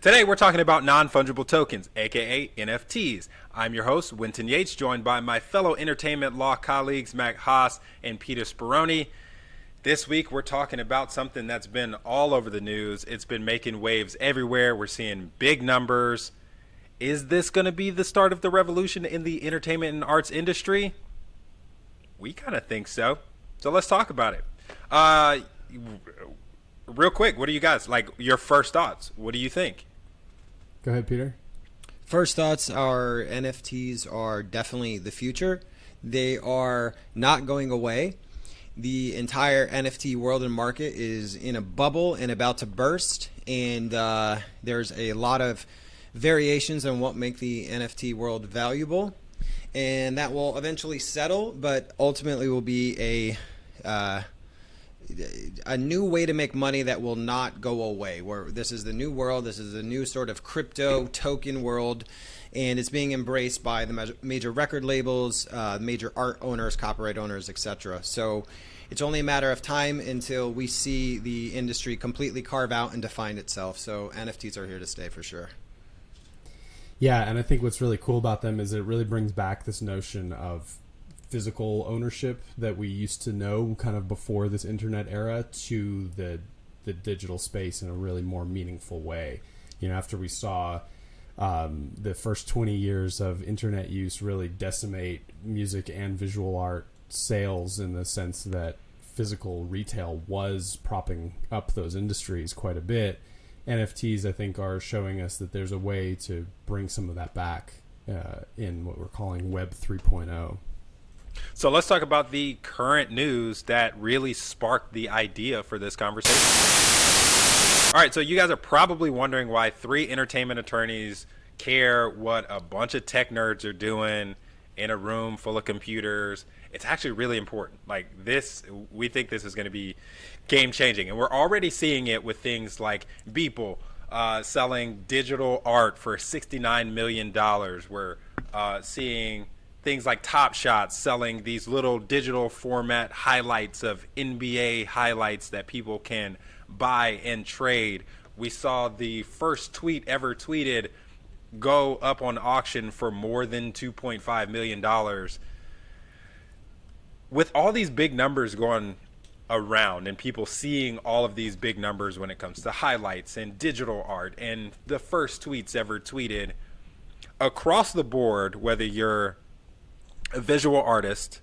Today we're talking about non-fungible tokens, aka NFTs. I'm your host, Winton Yates, joined by my fellow entertainment law colleagues, Mac Haas and Peter Speroni. This week we're talking about something that's been all over the news. It's been making waves everywhere. We're seeing big numbers. Is this going to be the start of the revolution in the entertainment and arts industry? We kind of think so. So let's talk about it. Real quick, what are you guys, like, your first thoughts? What do you think? Go ahead, Peter. First thoughts are NFTs are definitely the future. They are not going away. The entire NFT world and market is in a bubble and about to burst. And there's a lot of variations on what make the NFT world valuable. And that will eventually settle, but ultimately will be a new way to make money that will not go away. Where this is the new world, this is the new sort of crypto token world, and it's being embraced by the major record labels, major art owners, copyright owners, etc. So it's only a matter of time until we see the industry completely carve out and define itself. So NFTs are here to stay for sure. Yeah, and I think what's really cool about them is it really brings back this notion of physical ownership that we used to know kind of before this internet era to the digital space in a really more meaningful way. You know, after we saw the first 20 years of internet use really decimate music and visual art sales, in the sense that physical retail was propping up those industries quite a bit, NFTs, I think, are showing us that there's a way to bring some of that back in what we're calling Web 3.0. So let's talk about the current news that really sparked the idea for this conversation. All right, so you guys are probably wondering why three entertainment attorneys care what a bunch of tech nerds are doing in a room full of computers. It's actually really important. Like this, we think this is going to be game changing. And we're already seeing it with things like Beeple selling digital art for $69 million. We're seeing things like Top Shots selling these little digital format highlights of NBA highlights that people can buy and trade. We saw the first tweet ever tweeted go up on auction for more than $2.5 million. With all these big numbers going around and people seeing all of these big numbers when it comes to highlights and digital art and the first tweets ever tweeted, across the board, whether you're a visual artist,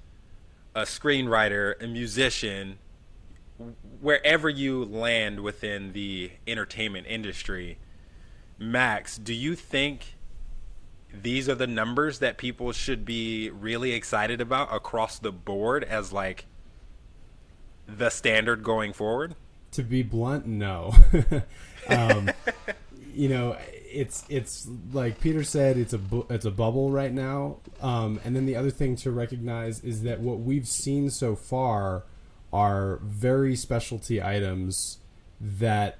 a screenwriter, a musician, wherever you land within the entertainment industry, Max, do you think these are the numbers that people should be really excited about across the board as like the standard going forward? To be blunt, no. You know, it's like Peter said, it's a bubble right now. And then the other thing to recognize is that what we've seen so far are very specialty items that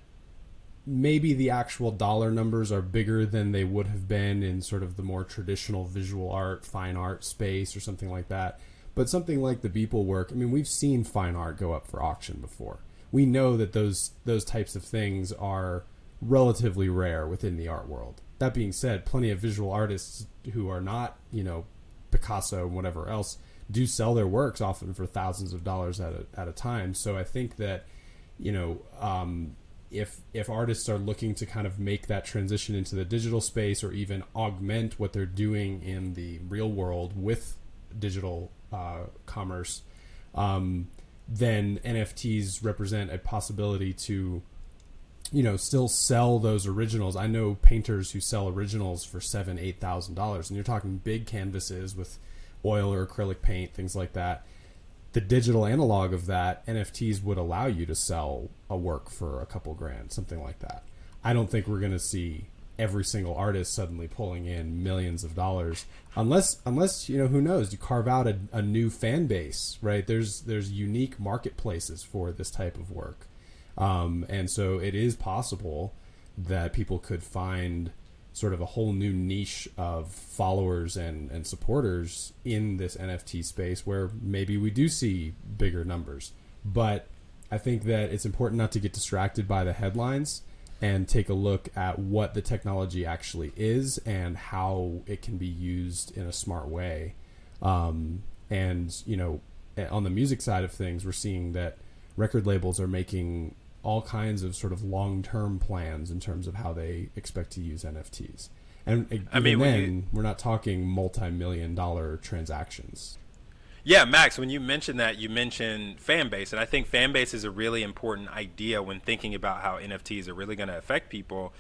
maybe the actual dollar numbers are bigger than they would have been in sort of the more traditional visual art, fine art space or something like that. But something like the Beeple work, I mean, we've seen fine art go up for auction before. We know that those types of things are relatively rare within the art world. That being said, plenty of visual artists who are not, you know, Picasso and whatever else do sell their works often for thousands of dollars at a time. So I think that, you know, if artists are looking to kind of make that transition into the digital space or even augment what they're doing in the real world with digital commerce, then NFTs represent a possibility to, you know, still sell those originals. I know painters who sell originals for $7,000, $8,000, and you're talking big canvases with oil or acrylic paint, things like that. The digital analog of that, NFTs would allow you to sell a work for a couple grand, something like that. I don't think we're going to see every single artist suddenly pulling in millions of dollars, unless, you know, who knows, you carve out a new fan base, right? There's unique marketplaces for this type of work. And so it is possible that people could find sort of a whole new niche of followers and supporters in this NFT space where maybe we do see bigger numbers. But I think that it's important not to get distracted by the headlines and take a look at what the technology actually is and how it can be used in a smart way. And, you know, on the music side of things, we're seeing that record labels are making all kinds of sort of long-term plans in terms of how they expect to use NFTs. And I mean, then we're not talking multi-million-dollar transactions. Yeah, Max, when you mentioned that, you mentioned fan base. And I think fan base is a really important idea when thinking about how NFTs are really going to affect people.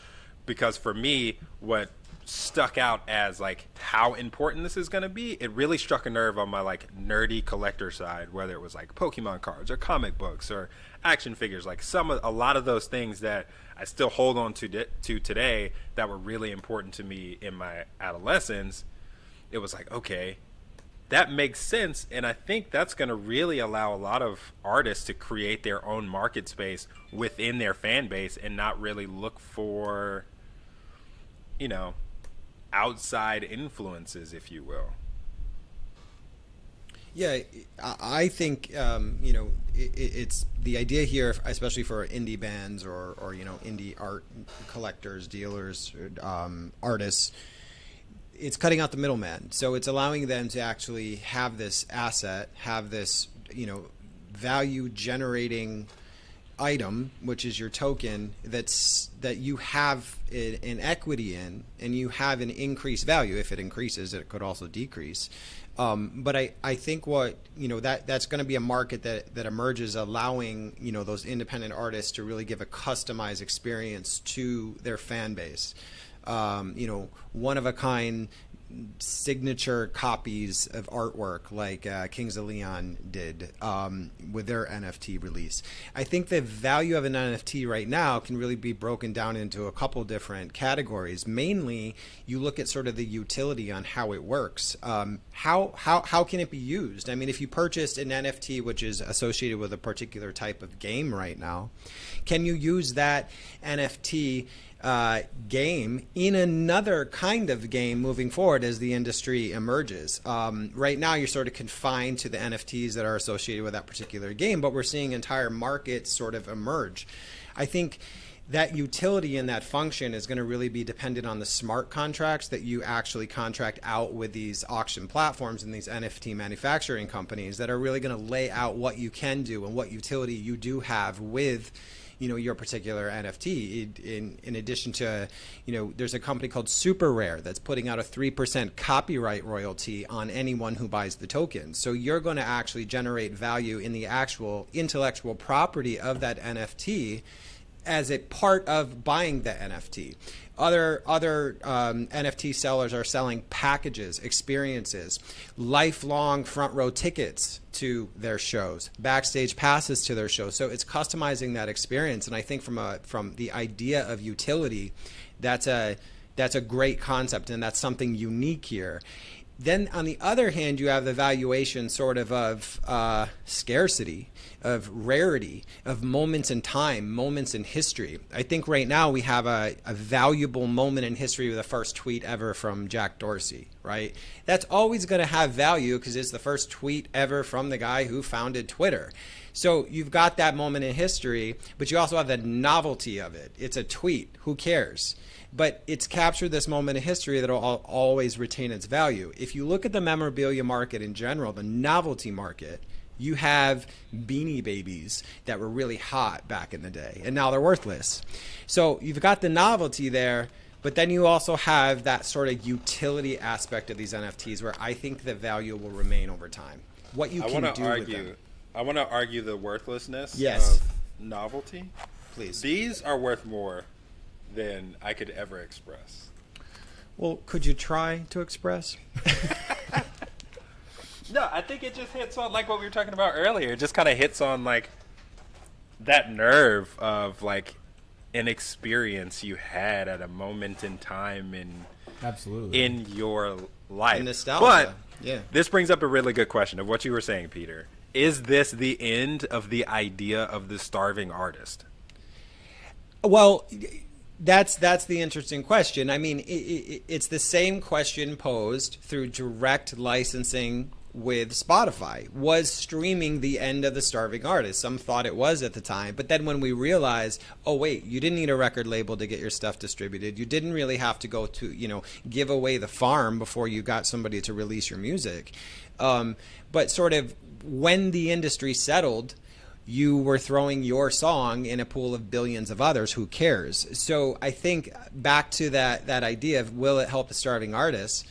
Because for me, what stuck out as like how important this is going to be, it really struck a nerve on my like nerdy collector side, whether it was like Pokemon cards or comic books or action figures, like a lot of those things that I still hold on to today that were really important to me in my adolescence. It was like, okay, that makes sense, and I think that's going to really allow a lot of artists to create their own market space within their fan base and not really look for, you know, outside influences, if you will. Yeah, I think, you know, it's the idea here, especially for indie bands or you know, indie art collectors, dealers, artists, it's cutting out the middleman. So it's allowing them to actually have this asset, have this, you know, value generating item, which is your token, that you have an equity in, and you have an increased value. If it increases, it could also decrease. But I think what, you know, that's going to be a market that emerges, allowing, you know, those independent artists to really give a customized experience to their fan base. You know, one of a kind signature copies of artwork like Kings of Leon did with their NFT release. I think the value of an NFT right now can really be broken down into a couple different categories. Mainly, you look at sort of the utility on how it works. How can it be used? I mean, if you purchased an NFT which is associated with a particular type of game right now, can you use that NFT game in another kind of game moving forward as the industry emerges? Right now, you're sort of confined to the NFTs that are associated with that particular game, but we're seeing entire markets sort of emerge. I think that utility and that function is going to really be dependent on the smart contracts that you actually contract out with these auction platforms and these NFT manufacturing companies that are really going to lay out what you can do and what utility you do have with, you know, your particular NFT. In addition to, you know, there's a company called Super Rare that's putting out a 3% copyright royalty on anyone who buys the token. So you're going to actually generate value in the actual intellectual property of that NFT as a part of buying the NFT. Other NFT sellers are selling packages, experiences, lifelong front row tickets to their shows, backstage passes to their shows. So it's customizing that experience. And I think from the idea of utility, that's a great concept, and that's something unique here. Then on the other hand, you have the valuation sort of scarcity, of rarity, of moments in time, moments in history. I think right now we have a valuable moment in history with the first tweet ever from Jack Dorsey, right? That's always going to have value because it's the first tweet ever from the guy who founded Twitter. So you've got that moment in history, but you also have the novelty of it. It's a tweet. Who cares? But it's captured this moment in history that will always retain its value. If you look at the memorabilia market in general, the novelty market, you have Beanie Babies that were really hot back in the day, and now they're worthless. So you've got the novelty there, but then you also have that sort of utility aspect of these NFTs where I think the value will remain over time. What you can do with them. I want to argue the worthlessness of novelty. Please. These are worth more than I could ever express. Well, could you try to express? No, I think it just hits on like what we were talking about earlier. It just kind of hits on like that nerve of like an experience you had at a moment in time in absolutely in your life. Nostalgia. But yeah, this brings up a really good question of what you were saying, Peter. Is this the end of the idea of the starving artist? Well, that's the interesting question. I mean, it's the same question posed through direct licensing with Spotify. Was streaming the end of the starving artist? Some thought it was at the time, but then when we realized, oh wait, you didn't need a record label to get your stuff distributed. You didn't really have to go to, you know, give away the farm before you got somebody to release your music. But sort of when the industry settled, you were throwing your song in a pool of billions of others. Who cares? So I think back to that idea of, will it help the starving artists?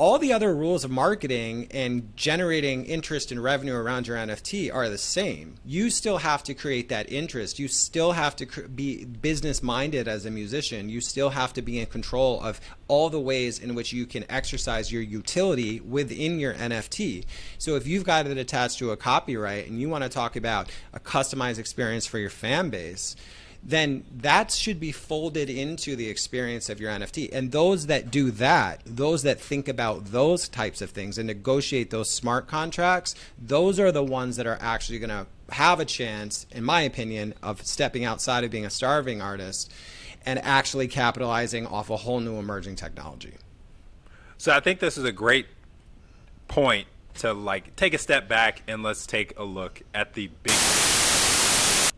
All the other rules of marketing and generating interest and revenue around your NFT are the same. You still have to create that interest. You still have to be business minded as a musician. You still have to be in control of all the ways in which you can exercise your utility within your NFT. So if you've got it attached to a copyright and you want to talk about a customized experience for your fan base, then that should be folded into the experience of your NFT. And those that do that, those that think about those types of things and negotiate those smart contracts, those are the ones that are actually going to have a chance, in my opinion, of stepping outside of being a starving artist and actually capitalizing off a whole new emerging technology. So I think this is a great point to like take a step back and let's take a look at the big...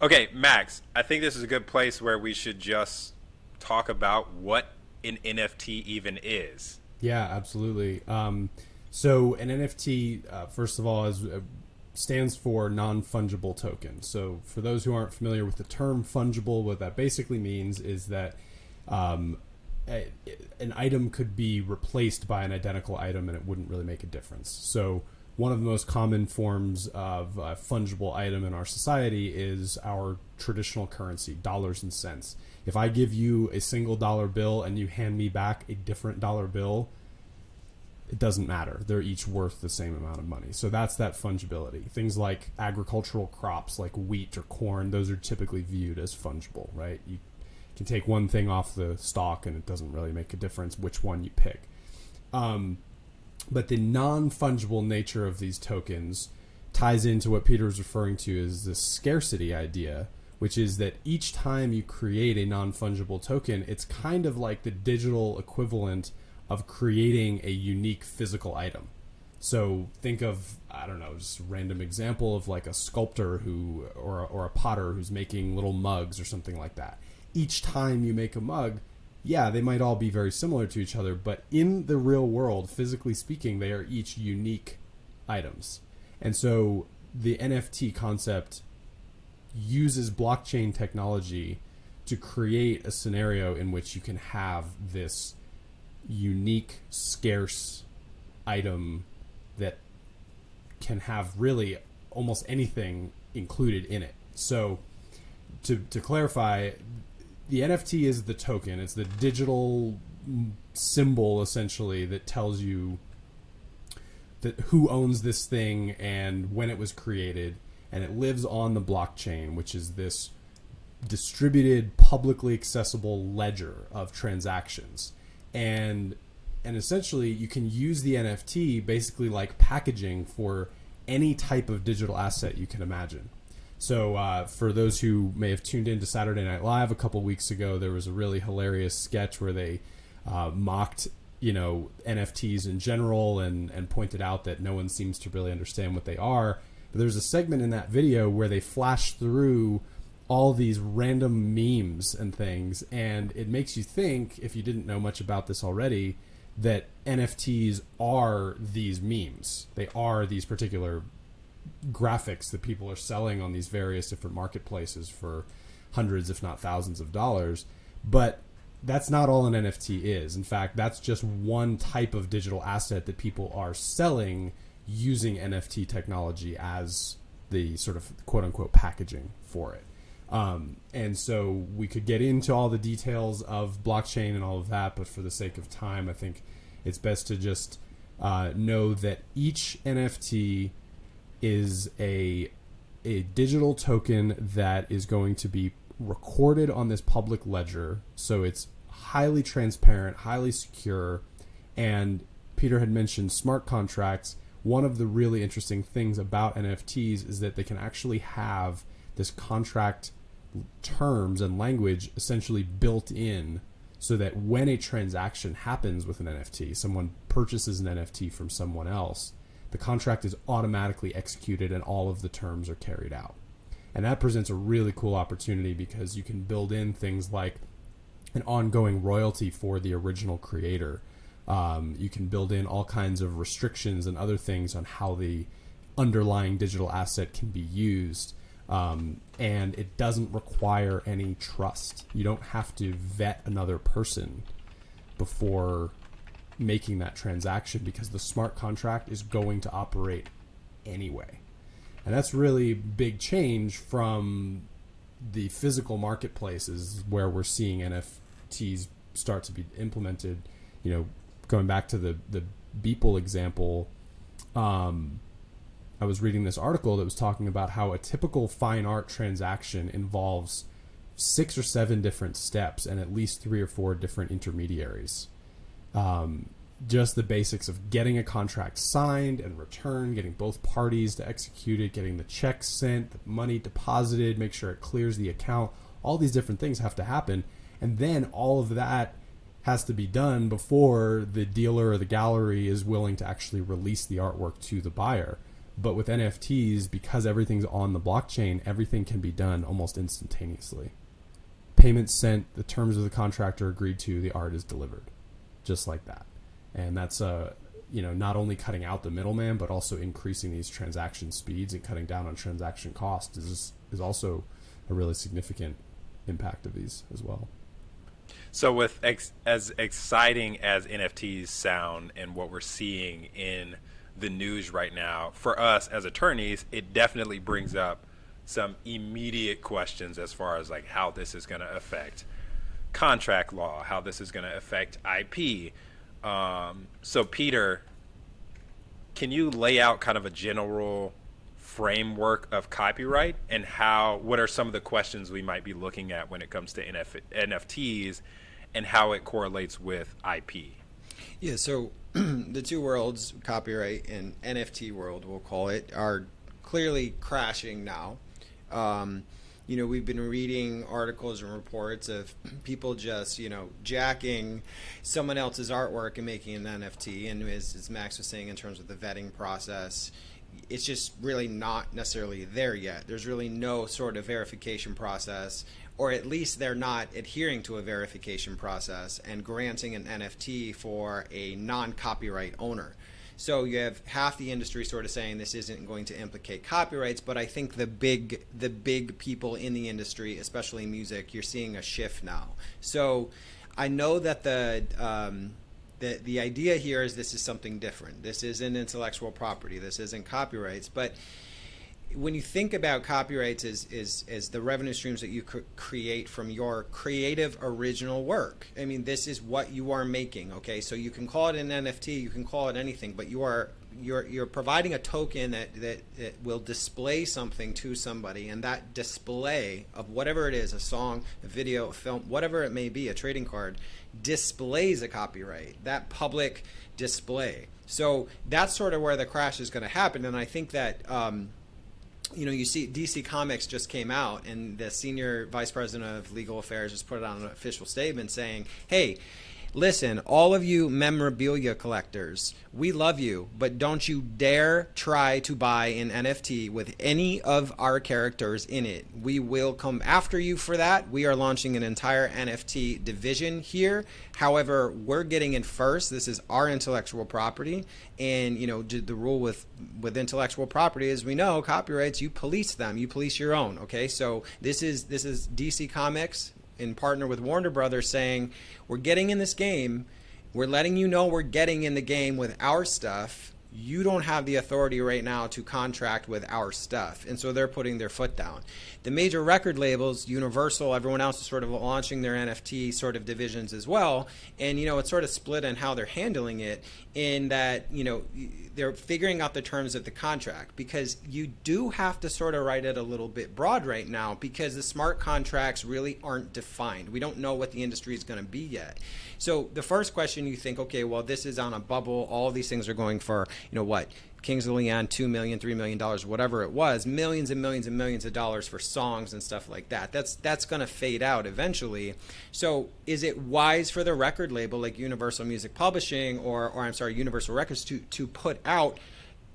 Okay, Max, I think this is a good place where we should just talk about what an NFT even is. Yeah, absolutely. So an NFT, first of all, is, stands for non-fungible token. So for those who aren't familiar with the term fungible, what that basically means is that an item could be replaced by an identical item and it wouldn't really make a difference. So one of the most common forms of a fungible item in our society is our traditional currency, dollars and cents. If I give you a single dollar bill and you hand me back a different dollar bill, it doesn't matter. They're each worth the same amount of money. So that's that fungibility. Things like agricultural crops like wheat or corn, those are typically viewed as fungible, right? You can take one thing off the stalk and it doesn't really make a difference which one you pick. But the non-fungible nature of these tokens ties into what Peter was referring to as the scarcity idea, which is that each time you create a non-fungible token, it's kind of like the digital equivalent of creating a unique physical item. So think of, I don't know, just a random example of like a sculptor who, or a potter who's making little mugs or something like that. Each time you make a mug, yeah, they might all be very similar to each other, but in the real world, physically speaking, they are each unique items. And so the NFT concept uses blockchain technology to create a scenario in which you can have this unique, scarce item that can have really almost anything included in it. So to clarify, the NFT is the token. It's the digital symbol, essentially, that tells you that who owns this thing and when it was created. And it lives on the blockchain, which is this distributed, publicly accessible ledger of transactions. And essentially, you can use the NFT basically like packaging for any type of digital asset you can imagine. So for those who may have tuned in to Saturday Night Live a couple weeks ago, there was a really hilarious sketch where they mocked, you know, NFTs in general and pointed out that no one seems to really understand what they are. But there's a segment in that video where they flash through all these random memes and things. And it makes you think, if you didn't know much about this already, that NFTs are these memes. They are these particular graphics that people are selling on these various different marketplaces for hundreds, if not thousands of dollars. But that's not all an NFT is. In fact, that's just one type of digital asset that people are selling using NFT technology as the sort of quote unquote packaging for it. And so we could get into all the details of blockchain and all of that, but for the sake of time, I think it's best to just know that each NFT is a digital token that is going to be recorded on this public ledger. So it's highly transparent, highly secure. And Peter had mentioned smart contracts. One of the really interesting things about NFTs is that they can actually have this contract terms and language essentially built in so that when a transaction happens with an NFT, someone purchases an NFT from someone else, the contract is automatically executed and all of the terms are carried out. And that presents a really cool opportunity because you can build in things like an ongoing royalty for the original creator. You can build in all kinds of restrictions and other things on how the underlying digital asset can be used. And it doesn't require any trust. You don't have to vet another person before making that transaction because the smart contract is going to operate anyway. And that's really big change from the physical marketplaces where we're seeing NFTs start to be implemented. You know, going back to the Beeple example, I was reading this article that was talking about how a typical fine art transaction involves 6 or 7 different steps and at least 3 or 4 different intermediaries. Just the basics of getting a contract signed and returned, getting both parties to execute it, getting the check sent, the money deposited, make sure it clears the account. All these different things have to happen. And then all of that has to be done before the dealer or the gallery is willing to actually release the artwork to the buyer. But with NFTs, because everything's on the blockchain, everything can be done almost instantaneously. Payments sent, the terms of the contract are agreed to, the art is delivered. Just like that. And that's not only cutting out the middleman, but also increasing these transaction speeds and cutting down on transaction costs is also a really significant impact of these as well. So with as exciting as NFTs sound and what we're seeing in the news right now, for us as attorneys, it definitely brings up some immediate questions as far as like how this is going to affect contract law, how this is going to affect IP. So Peter, can you lay out kind of a general framework of copyright and what are some of the questions we might be looking at when it comes to NFTs and how it correlates with IP? Yeah, so the two worlds, copyright and NFT world, we'll call it, are clearly crashing now. We've been reading articles and reports of people just, jacking someone else's artwork and making an NFT. And as Max was saying, in terms of the vetting process, it's just really not necessarily there yet. There's really no sort of verification process, or at least they're not adhering to a verification process and granting an NFT for a non-copyright owner. So you have half the industry sort of saying this isn't going to implicate copyrights, but I think the big people in the industry, especially music, you're seeing a shift now. So I know that the idea here is this is something different. This isn't intellectual property. This isn't copyrights. But when you think about copyrights as the revenue streams that you create from your creative original work, I mean, this is what you are making, okay? So you can call it an NFT, you can call it anything, but you're providing a token that will display something to somebody, and that display of whatever it is, a song, a video, a film, whatever it may be, a trading card, displays a copyright, that public display. So that's sort of where the crash is going to happen, and I think that you see DC Comics just came out, and the senior vice president of legal affairs just put out an official statement saying, hey, listen, all of you memorabilia collectors, we love you, but don't you dare try to buy an NFT with any of our characters in it. We will come after you for that. We are launching an entire NFT division here. However, we're getting in first. This is our intellectual property. And, the rule with intellectual property is, we know copyrights, you police them. You police your own, okay? So this is DC Comics in partner with Warner Brothers saying, we're getting in this game. We're letting you know we're getting in the game with our stuff. You don't have the authority right now to contract with our stuff. And so they're putting their foot down. The major record labels, Universal, everyone else is sort of launching their NFT sort of divisions as well. And, it's sort of split on how they're handling it in that, they're figuring out the terms of the contract, because you do have to sort of write it a little bit broad right now because the smart contracts really aren't defined. We don't know what the industry is going to be yet. So the first question you think, okay, well, this is on a bubble. All these things are going for, Kings of Leon, $2 million, $3 million, whatever it was, millions and millions and millions of dollars for songs and stuff like that. That's going to fade out eventually. So is it wise for the record label like Universal Music Publishing or Universal Records to put out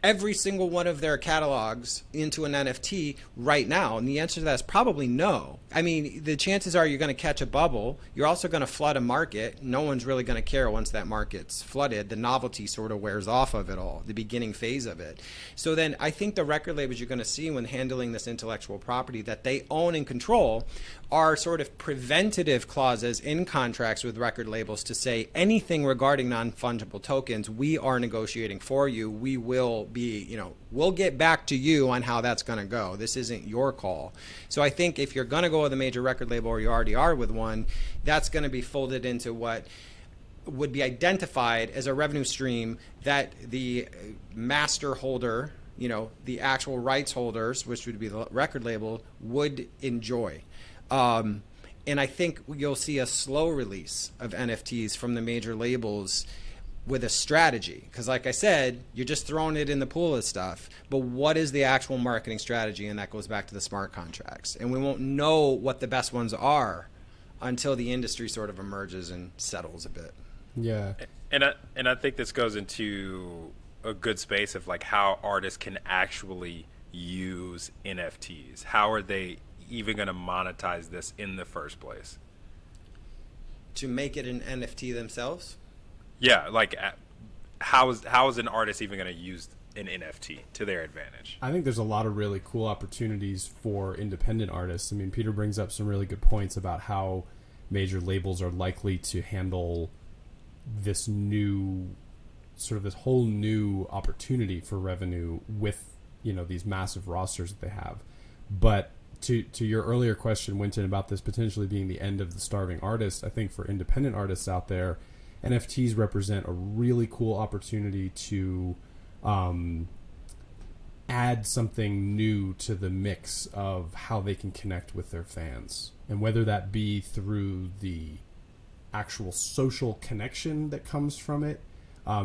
every single one of their catalogs into an NFT right now? And the answer to that is probably no. I mean, the chances are you're going to catch a bubble. You're also going to flood a market. No one's really going to care once that market's flooded. The novelty sort of wears off of it all, the beginning phase of it. So then I think the record labels you're going to see when handling this intellectual property that they own and control are sort of preventative clauses in contracts with record labels to say anything regarding non-fungible tokens, we are negotiating for you. We will be, you know, we'll get back to you on how that's going to go. This isn't your call. So I think if you're going to go with a major record label, or you already are with one, that's going to be folded into what would be identified as a revenue stream that the master holder, you know, the actual rights holders, which would be the record label, would enjoy. And I think you'll see a slow release of NFTs from the major labels with a strategy. Because like I said, you're just throwing it in the pool of stuff. But what is the actual marketing strategy? And that goes back to the smart contracts. And we won't know what the best ones are until the industry sort of emerges and settles a bit. Yeah. And I think this goes into a good space of like how artists can actually use NFTs. How are they even going to monetize this in the first place? To make it an NFT themselves? Yeah, like how is an artist even going to use an NFT to their advantage? I think there's a lot of really cool opportunities for independent artists. I mean, Peter brings up some really good points about how major labels are likely to handle this new, sort of this whole new opportunity for revenue with, you know, these massive rosters that they have. But to your earlier question, Winton, about this potentially being the end of the starving artist, I think for independent artists out there, NFTs represent a really cool opportunity to add something new to the mix of how they can connect with their fans. And whether that be through the actual social connection that comes from it,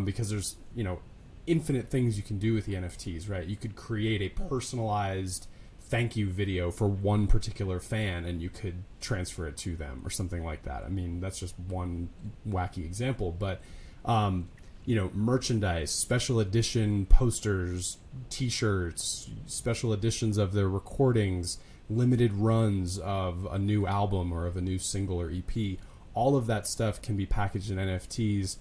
because there's, you know, infinite things you can do with the NFTs, right? You could create a personalized thank you video for one particular fan and you could transfer it to them or something like that. I mean, that's just one wacky example, but you know, merchandise, special edition posters, t-shirts, special editions of their recordings, limited runs of a new album or of a new single or EP, all of that stuff can be packaged in NFTs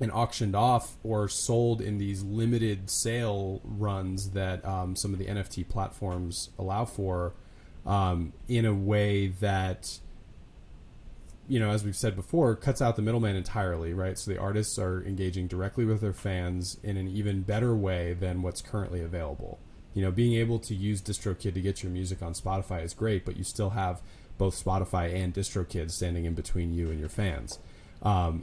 and auctioned off or sold in these limited sale runs that some of the NFT platforms allow for, in a way that, you know, as we've said before, cuts out the middleman entirely, right? So the artists are engaging directly with their fans in an even better way than what's currently available. You know, being able to use DistroKid to get your music on Spotify is great, but you still have both Spotify and DistroKid standing in between you and your fans.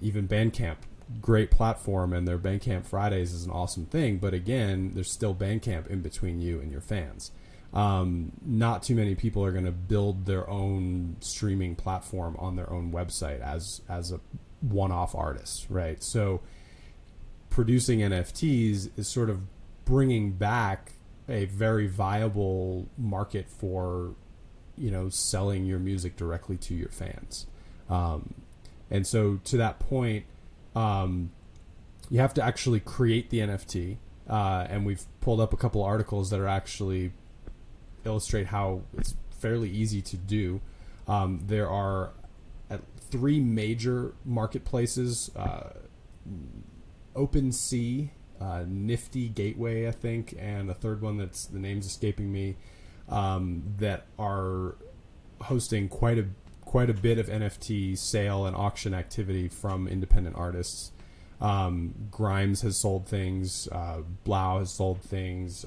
Even Bandcamp, great platform, and their Bandcamp Fridays is an awesome thing, but again, there's still Bandcamp in between you and your fans. Not too many people are going to build their own streaming platform on their own website as a one-off artist, right? So producing NFTs is sort of bringing back a very viable market for, you know, selling your music directly to your fans. And so to that point, you have to actually create the NFT, and we've pulled up a couple articles that are actually illustrate how it's fairly easy to do. There are three major marketplaces: OpenSea, Nifty Gateway, I think, and a third one that's the name's escaping me, that are hosting quite a bit of NFT sale and auction activity from independent artists. Grimes has sold things, Blau has sold things,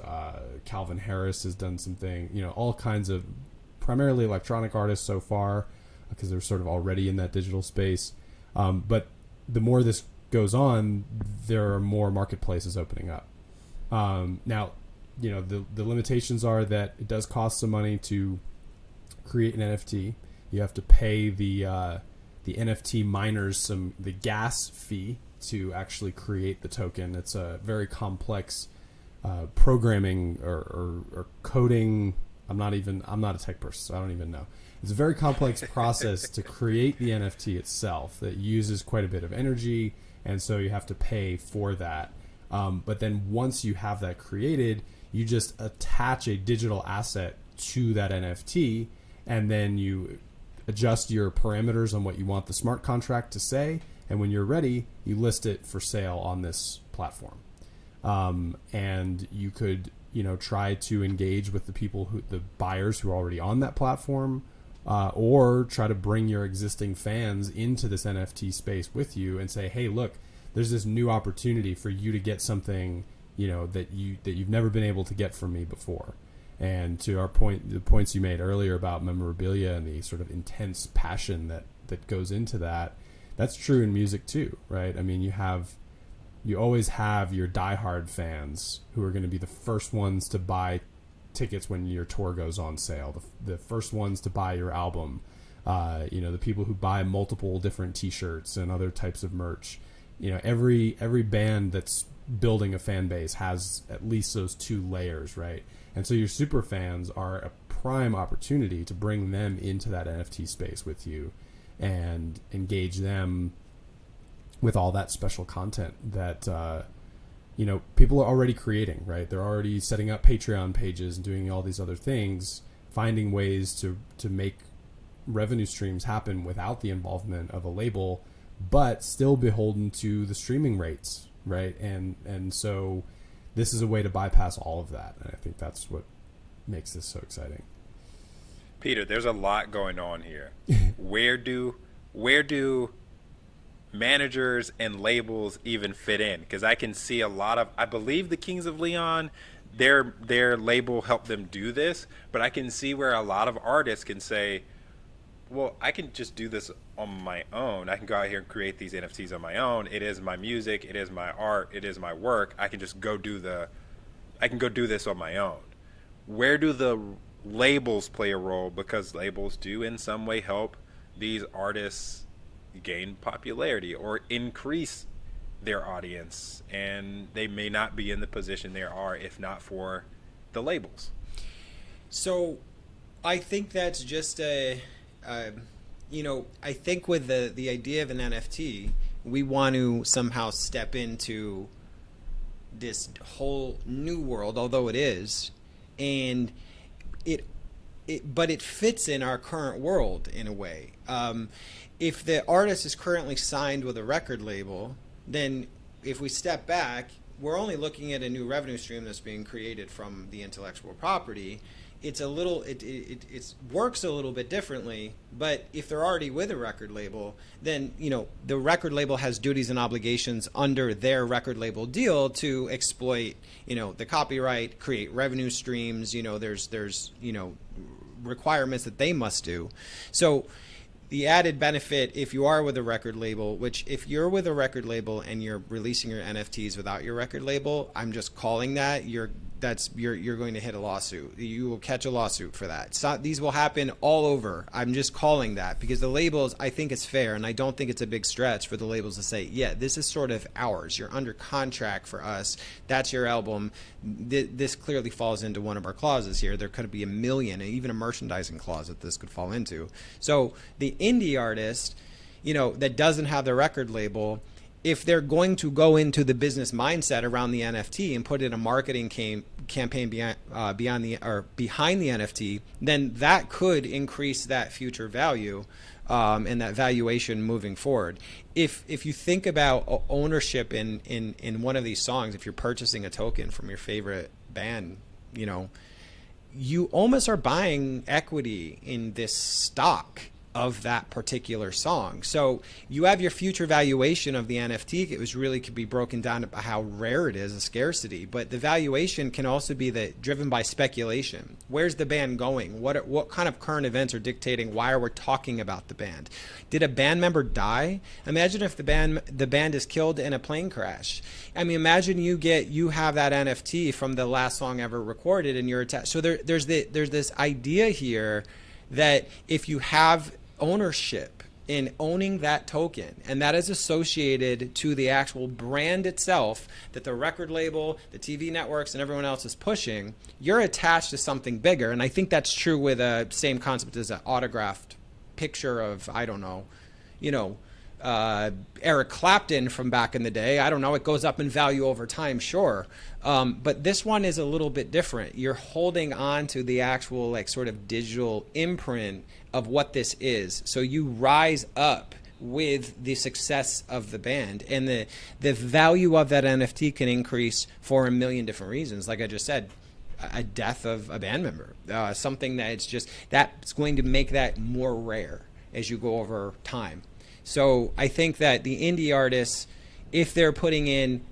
Calvin Harris has done something, you know, all kinds of primarily electronic artists so far, because they're sort of already in that digital space. But the more this goes on, there are more marketplaces opening up. Now, you know, the limitations are that it does cost some money to create an NFT. You have to pay the NFT miners the gas fee to actually create the token. It's a very complex programming or coding. I'm not a tech person, so I don't even know. It's a very complex process to create the NFT itself that uses quite a bit of energy, and so you have to pay for that. But then once you have that created, you just attach a digital asset to that NFT, and then you adjust your parameters on what you want the smart contract to say. And when you're ready, you list it for sale on this platform. And you could, you know, try to engage with the people who, the buyers who are already on that platform, or try to bring your existing fans into this NFT space with you and say, hey, look, there's this new opportunity for you to get something, you know, that you've never been able to get from me before. And to our point, the points you made earlier about memorabilia and the sort of intense passion that goes into that, that's true in music too, right? I mean, you always have your diehard fans who are going to be the first ones to buy tickets when your tour goes on sale, the first ones to buy your album, the people who buy multiple different t-shirts and other types of merch. You know, every band that's building a fan base has at least those two layers, right? And so your super fans are a prime opportunity to bring them into that NFT space with you and engage them with all that special content that, people are already creating, right? They're already setting up Patreon pages and doing all these other things, finding ways to make revenue streams happen without the involvement of a label, but still beholden to the streaming rates, right? And so this is a way to bypass all of that. And I think that's what makes this so exciting. Peter, there's a lot going on here. Where do managers and labels even fit in? Because I can see a lot of, I believe the Kings of Leon, their label helped them do this, but I can see where a lot of artists can say, well, I can just do this on my own. I can go out here and create these NFTs on my own. It is my music. It is my art. It is my work. I can just go do this on my own. Where do the labels play a role? Because labels do in some way help these artists gain popularity or increase their audience. And they may not be in the position they are if not for the labels. So I think that's just I think with the idea of an NFT, we want to somehow step into this whole new world, although it is, and but it fits in our current world in a way. If the artist is currently signed with a record label, then if we step back, we're only looking at a new revenue stream that's being created from the intellectual property. It's a little, it works a little bit differently, but if they're already with a record label, then, you know, the record label has duties and obligations under their record label deal to exploit, you know, the copyright, create revenue streams, you know, there's, you know, requirements that they must do. So the added benefit, if you are with a record label, which if you're with a record label and you're releasing your NFTs without your record label, I'm just calling that, you're going to hit a lawsuit. You will catch a lawsuit for that. So these will happen all over. I'm just calling that because the labels, I think it's fair, and I don't think it's a big stretch for the labels to say, yeah, this is sort of ours. You're under contract for us. That's your album. This clearly falls into one of our clauses here. There could be a million, even a merchandising clause that this could fall into. So the indie artist, you know, that doesn't have the record label, if they're going to go into the business mindset around the NFT and put in a marketing campaign behind the NFT, then that could increase that future value and that valuation moving forward. If you think about ownership in one of these songs, if you're purchasing a token from your favorite band, you know, you almost are buying equity in this stock of that particular song. So you have your future valuation of the NFT. It was really could be broken down by how rare it is, a scarcity, but the valuation can also be driven by speculation. Where's the band going? What kind of current events are dictating why we're talking about the band? Did a band member die? Imagine if the band is killed in a plane crash. I mean, imagine you have that NFT from the last song ever recorded and you're attached. So there's this idea here that if you have ownership in owning that token, and that is associated to the actual brand itself that the record label, the TV networks, and everyone else is pushing, you're attached to something bigger. And I think that's true with the same concept as an autographed picture of, I don't know, Eric Clapton from back in the day. I don't know, it goes up in value over time, sure. But this one is a little bit different. You're holding on to the actual like sort of digital imprint of what this is. So you rise up with the success of the band, and the value of that NFT can increase for a million different reasons. Like I just said, a death of a band member, something that it's just, that's going to make that more rare as you go over time. So I think that the indie artists, if they're putting in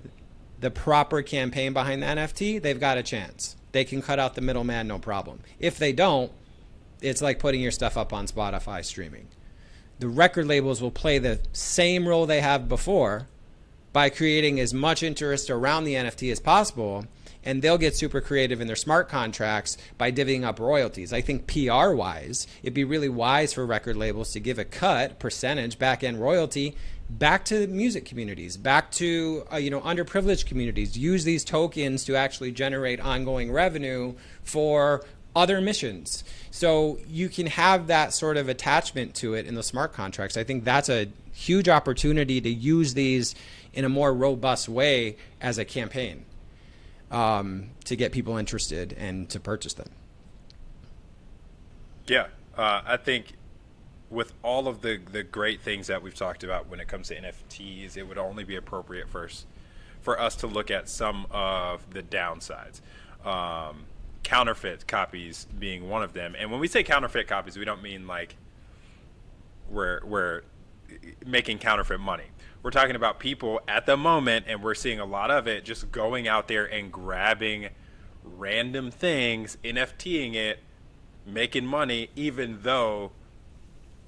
the proper campaign behind the NFT, they've got a chance. They can cut out the middleman, no problem. If they don't, it's like putting your stuff up on Spotify streaming. The record labels will play the same role they have before by creating as much interest around the NFT as possible, and they'll get super creative in their smart contracts by divvying up royalties. I think PR-wise, it'd be really wise for record labels to give a cut, percentage, back-end royalty back to music communities, back to underprivileged communities. Use these tokens to actually generate ongoing revenue for other missions. So you can have that sort of attachment to it in the smart contracts. I think that's a huge opportunity to use these in a more robust way as a campaign. To get people interested and to purchase them. Yeah, I think with all of the great things that we've talked about when it comes to NFTs, it would only be appropriate first for us to look at some of the downsides. Counterfeit copies being one of them. And when we say counterfeit copies, we don't mean like we're making counterfeit money. We're talking about people at the moment, and we're seeing a lot of it, just going out there and grabbing random things, NFTing it, making money, even though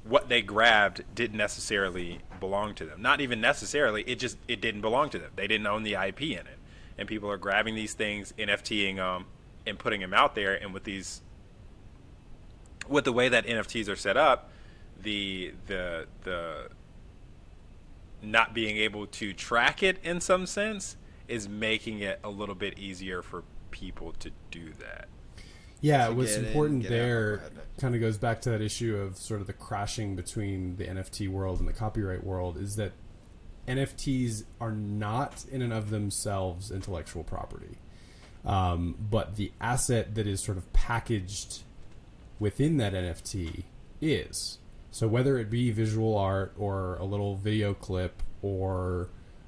what they grabbed didn't necessarily belong to them. Not even necessarily, it didn't belong to them. They didn't own the IP in it. And people are grabbing these things, NFTing them, and putting them out there. And with the way that NFTs are set up, the not being able to track it in some sense is making it a little bit easier for people to do that. Yeah, what's important there kind of goes back to that issue of sort of the crashing between the NFT world and the copyright world, is that NFTs are not in and of themselves intellectual property. But the asset that is sort of packaged within that NFT is. So whether it be visual art or a little video clip or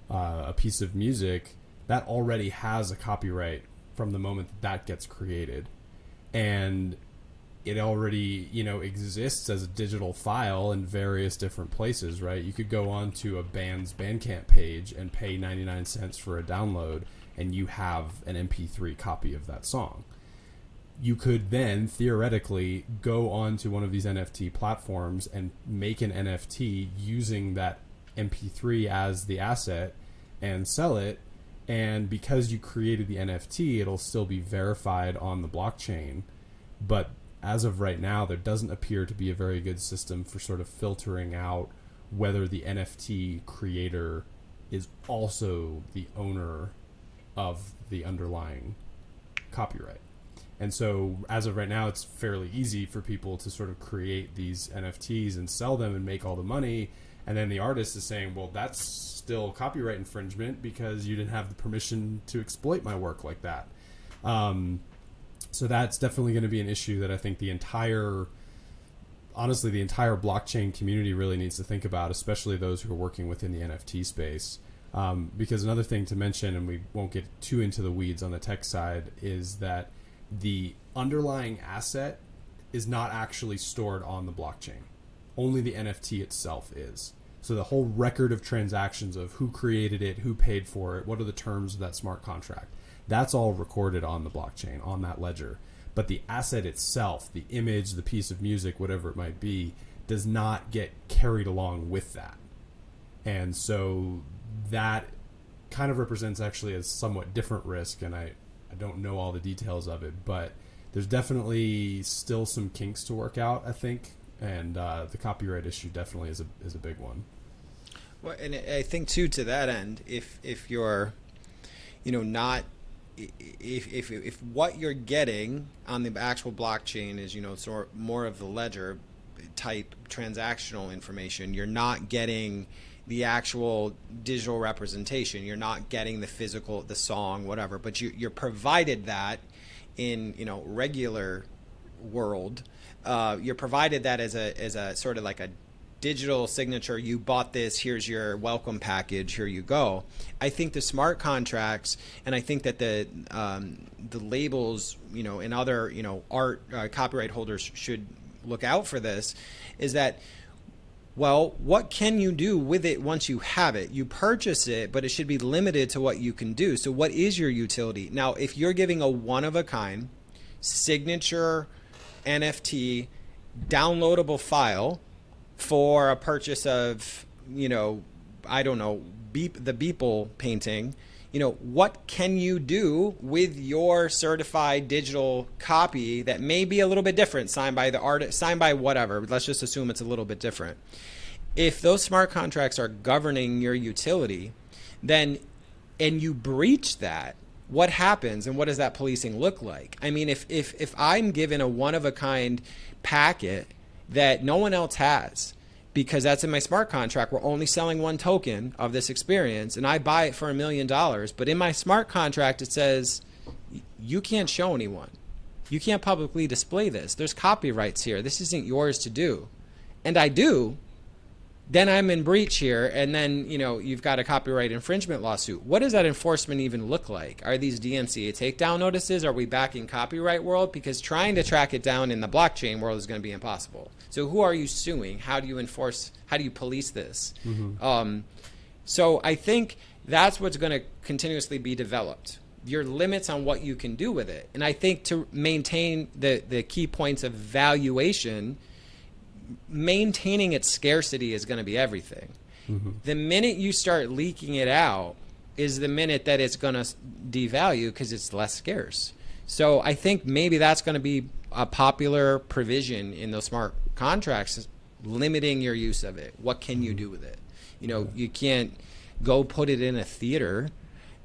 a piece of music, that already has a copyright from the moment that gets created. And it already, exists as a digital file in various different places, right? You could go on to a band's Bandcamp page and pay 99 cents for a download, and you have an MP3 copy of that song. You could then theoretically go on to one of these NFT platforms and make an NFT using that MP3 as the asset and sell it. And because you created the NFT, it'll still be verified on the blockchain. But as of right now, there doesn't appear to be a very good system for sort of filtering out whether the NFT creator is also the owner of the underlying copyright. And so as of right now, it's fairly easy for people to sort of create these NFTs and sell them and make all the money. And then the artist is saying, well, that's still copyright infringement because you didn't have the permission to exploit my work like that. So that's definitely going to be an issue that I think the entire blockchain community really needs to think about, especially those who are working within the NFT space. Because another thing to mention, and we won't get too into the weeds on the tech side, is that the underlying asset is not actually stored on the blockchain. Only the NFT itself is. So the whole record of transactions of who created it, who paid for it, what are the terms of that smart contract, that's all recorded on the blockchain, on that ledger. But the asset itself, the image, the piece of music, whatever it might be, does not get carried along with that. And so that kind of represents actually a somewhat different risk, and I don't know all the details of it, but there's definitely still some kinks to work out, I think, and the copyright issue definitely is a big one. Well, and I think too, to that end, if you're, not, if what you're getting on the actual blockchain is sort of more of the ledger type transactional information, you're not getting the actual digital representation. You're not getting the physical, the song, whatever, but you're provided that in, you know, regular world. You're provided that as a sort of like a digital signature. You bought this, here's your welcome package, here you go. I think the smart contracts, and I think that the labels, you know, and other, you know, art copyright holders should look out for this, is that, well, what can you do with it once you have it? You purchase it, but it should be limited to what you can do. So what is your utility? Now, if you're giving a one-of-a-kind signature NFT downloadable file for a purchase of, you know, I don't know, the Beeple painting, you know, what can you do with your certified digital copy that may be a little bit different, signed by the artist, signed by whatever, let's just assume it's a little bit different. If those smart contracts are governing your utility, then, and you breach that, what happens, and what does that policing look like? I mean, if I'm given a one-of-a-kind packet that no one else has, because that's in my smart contract. We're only selling one token of this experience, and I buy it for $1 million. But in my smart contract, it says, you can't show anyone. You can't publicly display this. There's copyrights here. This isn't yours to do. And I do, then I'm in breach here, and then, you know, you've got a copyright infringement lawsuit. What does that enforcement even look like? Are these DMCA takedown notices? Are we back in copyright world? Because trying to track it down in the blockchain world is going to be impossible. So who are you suing? How do you enforce? How do you police this? Mm-hmm. So I think that's what's going to continuously be developed. Your limits on what you can do with it. And I think to maintain the key points of valuation, maintaining its scarcity is going to be everything. Mm-hmm. The minute you start leaking it out is the minute that it's going to devalue because it's less scarce. So I think maybe that's going to be a popular provision in those smart contracts, is limiting your use of it. What can you do with it? You know, you can't go put it in a theater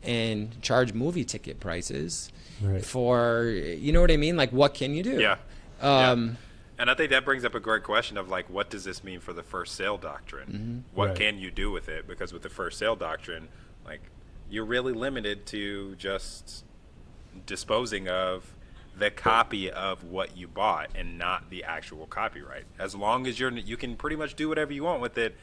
and charge movie ticket prices for, you know what I mean? Like, what can you do? Yeah. And I think that brings up a great question of, like, what does this mean for the first sale doctrine? Mm-hmm. What can you do with it? Because with the first sale doctrine, like, you're really limited to just disposing of the copy of what you bought and not the actual copyright. As long as you can pretty much do whatever you want with it,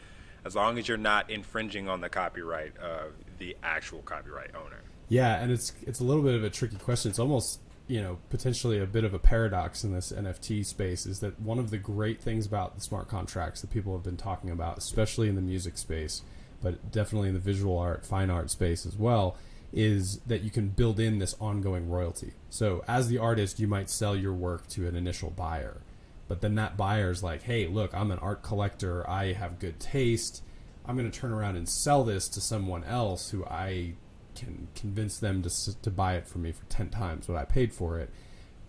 as long as you're not infringing on the copyright of the actual copyright owner. Yeah, and it's a little bit of a tricky question. It's almost, you know, potentially a bit of a paradox in this NFT space, is that one of the great things about the smart contracts that people have been talking about, especially in the music space, but definitely in the visual art, fine art space as well, is that you can build in this ongoing royalty. So as the artist, you might sell your work to an initial buyer, but then that buyer's like, hey, look, I'm an art collector. I have good taste. I'm going to turn around and sell this to someone else who I can convince them to buy it for me for 10 times what I paid for it.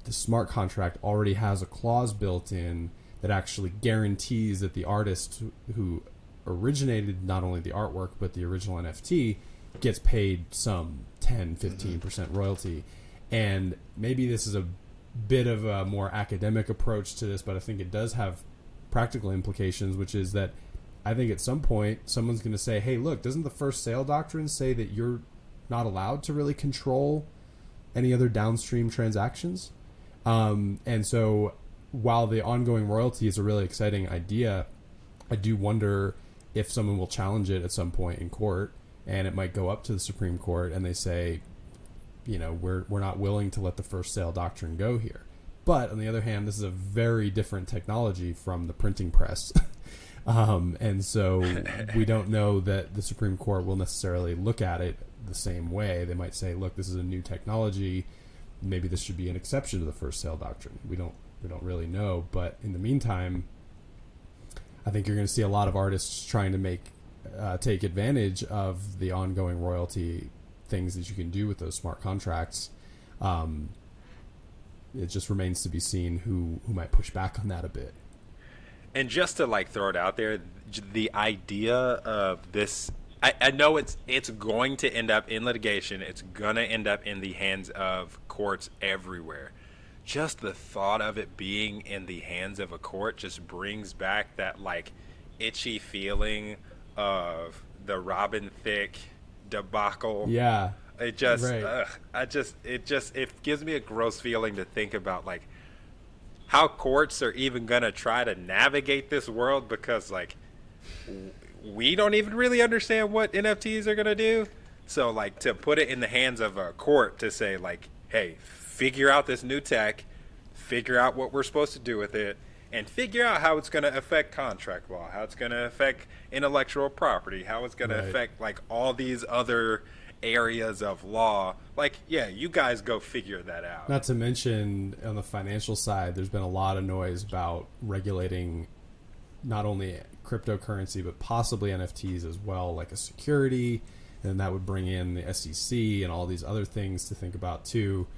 The smart contract already has a clause built in that actually guarantees that the artist who originated not only the artwork but the original NFT gets paid some 10-15% royalty. And maybe this is a bit of a more academic approach to this, but I think it does have practical implications, which is that I think at some point someone's going to say, hey, look, doesn't the first sale doctrine say that you're not allowed to really control any other downstream transactions? And so while the ongoing royalty is a really exciting idea, I do wonder if someone will challenge it at some point in court, and it might go up to the Supreme Court and they say, you know, we're not willing to let the first sale doctrine go here. But on the other hand, this is a very different technology from the printing press. And so we don't know that the Supreme Court will necessarily look at it the same way. They might say, look, this is a new technology. Maybe this should be an exception to the first sale doctrine. We don't really know. But in the meantime, I think you're going to see a lot of artists trying to take advantage of the ongoing royalty things that you can do with those smart contracts. It just remains to be seen who might push back on that a bit. And just to, like, throw it out there, the idea of this, I know it's going to end up in litigation. It's going to end up in the hands of courts everywhere. Just the thought of it being in the hands of a court just brings back that, like, itchy feeling of the Robin Thicke debacle. Yeah. It just, right. It gives me a gross feeling to think about, like, how courts are even going to try to navigate this world, because, like, we don't even really understand what NFTs are going to do. So, like, to put it in the hands of a court to say, like, hey, figure out this new tech, figure out what we're supposed to do with it, and figure out how it's going to affect contract law, how it's going to affect intellectual property, how it's going to affect, like, all these other areas of law. Like, yeah, you guys go figure that out. Not to mention, on the financial side, there's been a lot of noise about regulating not only cryptocurrency but possibly NFTs as well, like a security, and that would bring in the SEC and all these other things to think about too,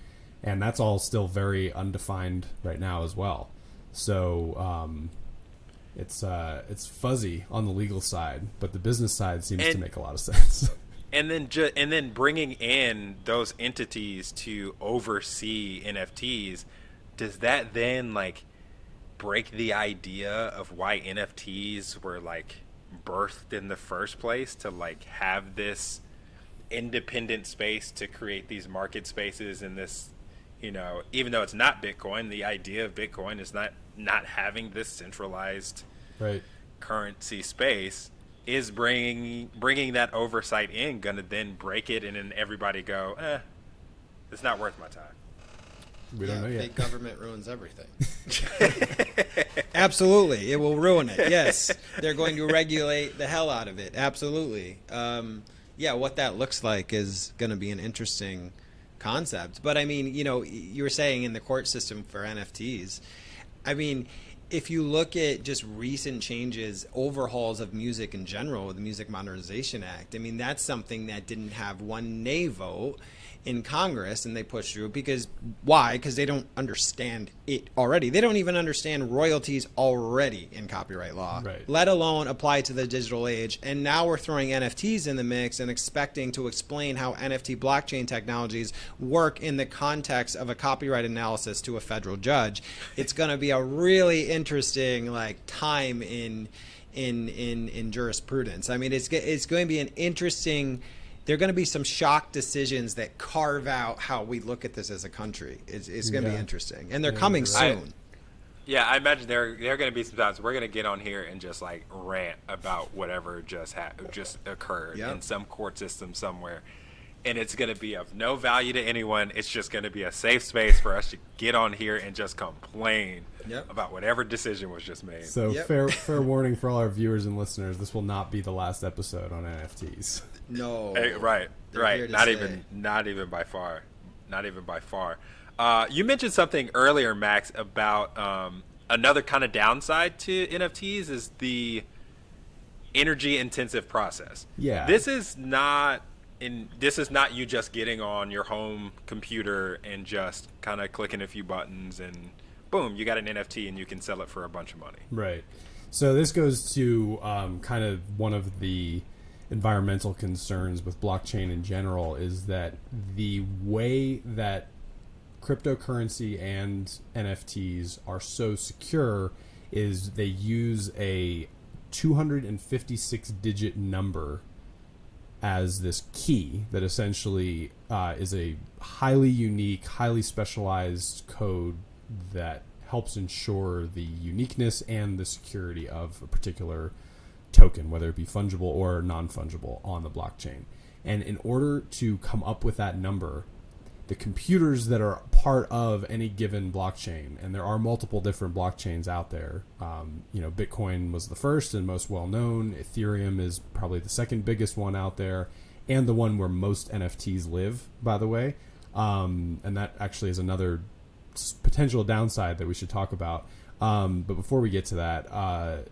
and that's all still very undefined right now as well. So it's fuzzy on the legal side, but the business side seems to make a lot of sense. And then bringing in those entities to oversee NFTs, does that then, like, break the idea of why NFTs were, like, birthed in the first place, to, like, have this independent space to create these market spaces in this, you know, even though it's not Bitcoin, the idea of Bitcoin is not having this centralized currency space. Is bringing that oversight in going to then break it, and then everybody go, it's not worth my time? We don't know yet. Big government ruins everything. Absolutely. It will ruin it. Yes. They're going to regulate the hell out of it. Absolutely. What that looks like is going to be an interesting concept. But, I mean, you know, you were saying in the court system for NFTs, I mean, if you look at just recent changes, overhauls of music in general, with the Music Modernization Act, I mean, that's something that didn't have one nay vote in Congress, and they pushed through. Because why? Because they don't understand it already. They don't even understand royalties already in copyright law, let alone apply to the digital age. And now we're throwing NFTs in the mix and expecting to explain how NFT blockchain technologies work in the context of a copyright analysis to a federal judge. It's going to be a really interesting, like, time in jurisprudence. I mean, it's going to be an interesting. There are going to be some shock decisions that carve out how we look at this as a country. It's going to be interesting, and they're coming soon. I imagine there are going to be some times we're going to get on here and just, like, rant about whatever just occurred in some court system somewhere, and it's going to be of no value to anyone. It's just going to be a safe space for us to get on here and just complain about whatever decision was just made. So fair warning for all our viewers and listeners: this will not be the last episode on NFTs. No. Right. Not even by far. You mentioned something earlier, Max, about another kind of downside to NFTs is the energy-intensive process. Yeah. This is not you just getting on your home computer and just kind of clicking a few buttons and boom, you got an NFT and you can sell it for a bunch of money. Right. So this goes to kind of one of the environmental concerns with blockchain in general, is that the way that cryptocurrency and NFTs are so secure is they use a 256-digit number as this key that essentially is a highly unique, highly specialized code that helps ensure the uniqueness and the security of a particular token, whether it be fungible or non-fungible, on the blockchain. And in order to come up with that number, the computers that are part of any given blockchain, and there are multiple different blockchains out there. Bitcoin was the first and most well-known. Ethereum is probably the second biggest one out there, and the one where most NFTs live, by the way. And that actually is another potential downside that we should talk about. But before we get to that,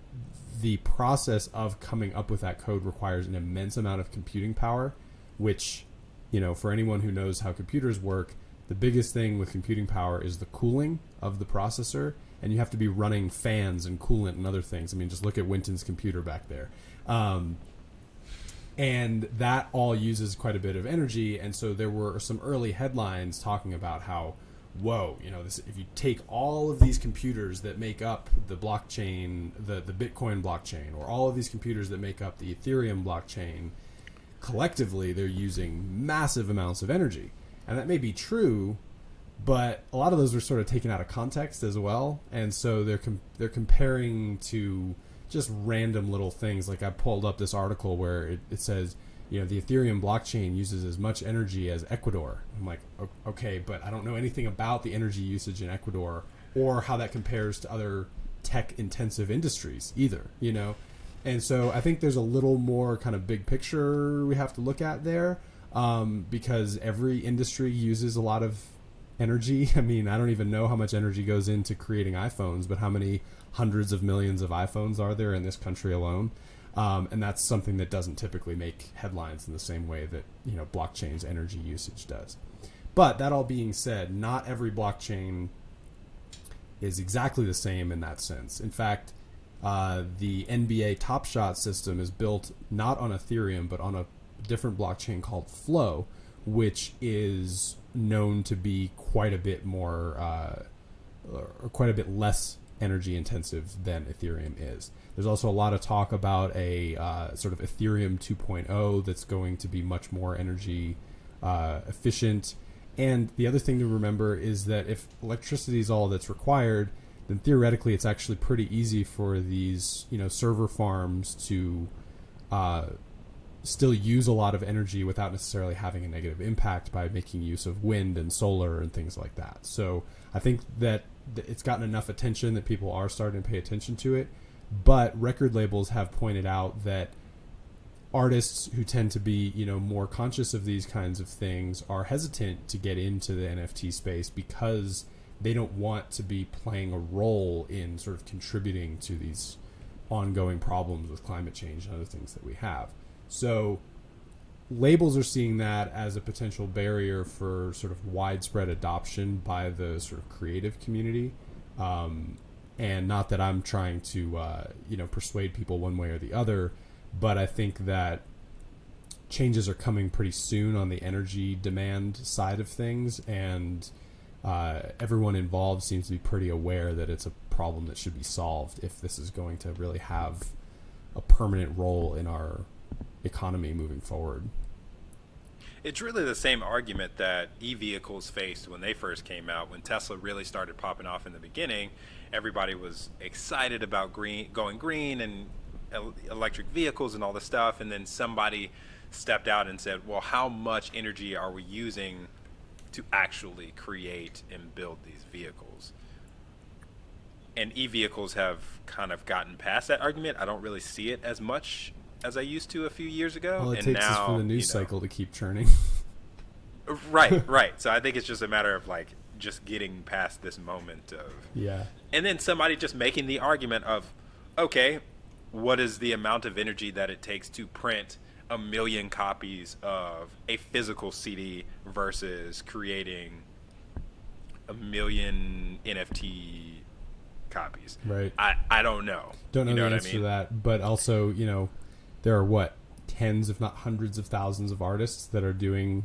the process of coming up with that code requires an immense amount of computing power, which, you know, for anyone who knows how computers work, the biggest thing with computing power is the cooling of the processor, and you have to be running fans and coolant and other things. I mean, just look at Winton's computer back there. And that all uses quite a bit of energy, and so there were some early headlines talking about how whoa, you know, this, if you take all of these computers that make up the blockchain, the Bitcoin blockchain, or all of these computers that make up the Ethereum blockchain, collectively they're using massive amounts of energy. And that may be true, but a lot of those are sort of taken out of context as well. And so they're comparing to just random little things. Like I pulled up this article where it says, you know, the Ethereum blockchain uses as much energy as Ecuador. I'm like, okay, but I don't know anything about the energy usage in Ecuador or how that compares to other tech-intensive industries either, you know? And so I think there's a little more kind of big picture we have to look at there, because every industry uses a lot of energy. I mean, I don't even know how much energy goes into creating iPhones, but how many hundreds of millions of iPhones are there in this country alone? And that's something that doesn't typically make headlines in the same way that, you know, blockchain's energy usage does. But that all being said, not every blockchain is exactly the same in that sense. In fact, the NBA Top Shot system is built not on Ethereum, but on a different blockchain called Flow, which is known to be quite a bit more, or quite a bit less energy intensive than Ethereum is. There's also a lot of talk about a sort of Ethereum 2.0 that's going to be much more energy efficient. And the other thing to remember is that if electricity is all that's required, then theoretically it's actually pretty easy for these, you know, server farms to still use a lot of energy without necessarily having a negative impact by making use of wind and solar and things like that. So I think that it's gotten enough attention that people are starting to pay attention to it. But record labels have pointed out that artists who tend to be, you know, more conscious of these kinds of things are hesitant to get into the NFT space because they don't want to be playing a role in sort of contributing to these ongoing problems with climate change and other things that we have. So labels are seeing that as a potential barrier for sort of widespread adoption by the sort of creative community. And not that I'm trying to, you know, persuade people one way or the other, but I think that changes are coming pretty soon on the energy demand side of things. And everyone involved seems to be pretty aware that it's a problem that should be solved if this is going to really have a permanent role in our economy moving forward. It's really the same argument that e-vehicles faced when they first came out. When Tesla really started popping off in the beginning, everybody was excited about going green and electric vehicles and all this stuff. And then somebody stepped out and said, well, how much energy are we using to actually create and build these vehicles? And e-vehicles have kind of gotten past that argument. I don't really see it as much as I used to a few years ago. All it takes is for the news cycle to keep churning. Right. So I think it's just a matter of like just getting past this moment of, yeah. And then somebody just making the argument of, okay, what is the amount of energy that it takes to print 1 million copies of a physical CD versus creating 1 million NFT copies? Right. I don't know. Don't know, you know the answer to that, but also, you know, there are what, tens if not hundreds of thousands of artists that are doing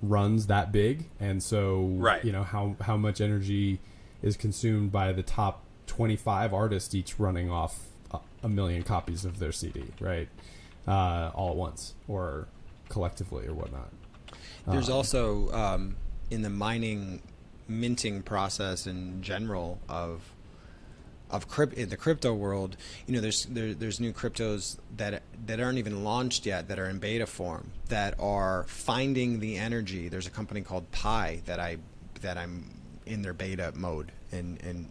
runs that big, and so right. You know, how much energy is consumed by the top 25 artists each running off 1 million copies of their CD, right? All at once or collectively or whatnot. There's also in the minting process in general in the crypto world, you know, there's new cryptos that aren't even launched yet that are in beta form that are finding the energy. There's a company called Pi that I'm in their beta mode, and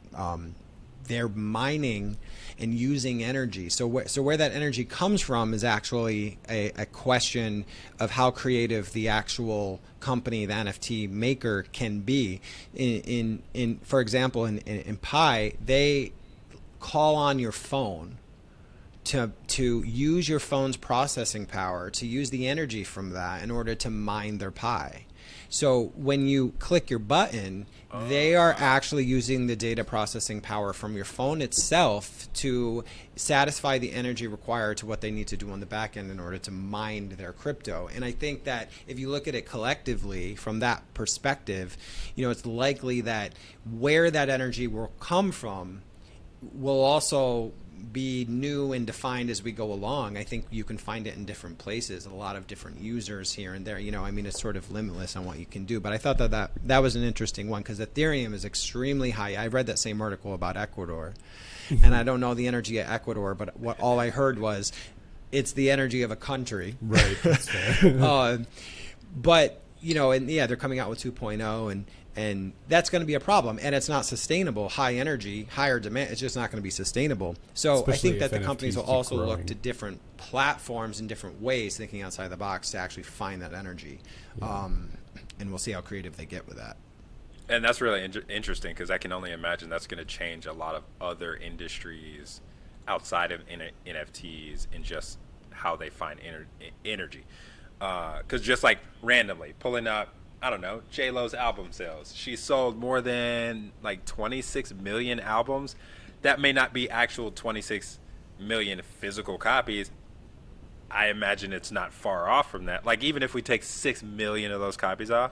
they're mining and using energy. So where that energy comes from is actually a question of how creative the actual company, the NFT maker, can be. In for example, in Pi, they call on your phone to use your phone's processing power, to use the energy from that in order to mine their Pi. So when you click your button, they are actually using the data processing power from your phone itself to satisfy the energy required to what they need to do on the back end in order to mine their crypto. And I think that if you look at it collectively from that perspective, you know, it's likely that where that energy will come from will also be new and defined as we go along. I think you can find it in different places, a lot of different users here and there. You know, I mean, it's sort of limitless on what you can do. But I thought that that was an interesting one because Ethereum is extremely high. I read that same article about Ecuador, and I don't know the energy at Ecuador, but what all I heard was it's the energy of a country. Right. That's fair. But, you know, and yeah, they're coming out with 2.0 and that's going to be a problem, and it's not sustainable. High energy, higher demand, it's just not going to be sustainable. So especially I think that the NFTs companies will also growing. Look to different platforms in different ways, thinking outside the box to actually find that energy. Yeah. And we'll see how creative they get with that. And that's really interesting because I can only imagine that's going to change a lot of other industries outside of NFTs and just how they find energy. Because just like randomly pulling up, I don't know, J-Lo's album sales. She sold more than like 26 million albums. That may not be actual 26 million physical copies. I imagine it's not far off from that. Like even if we take 6 million of those copies off,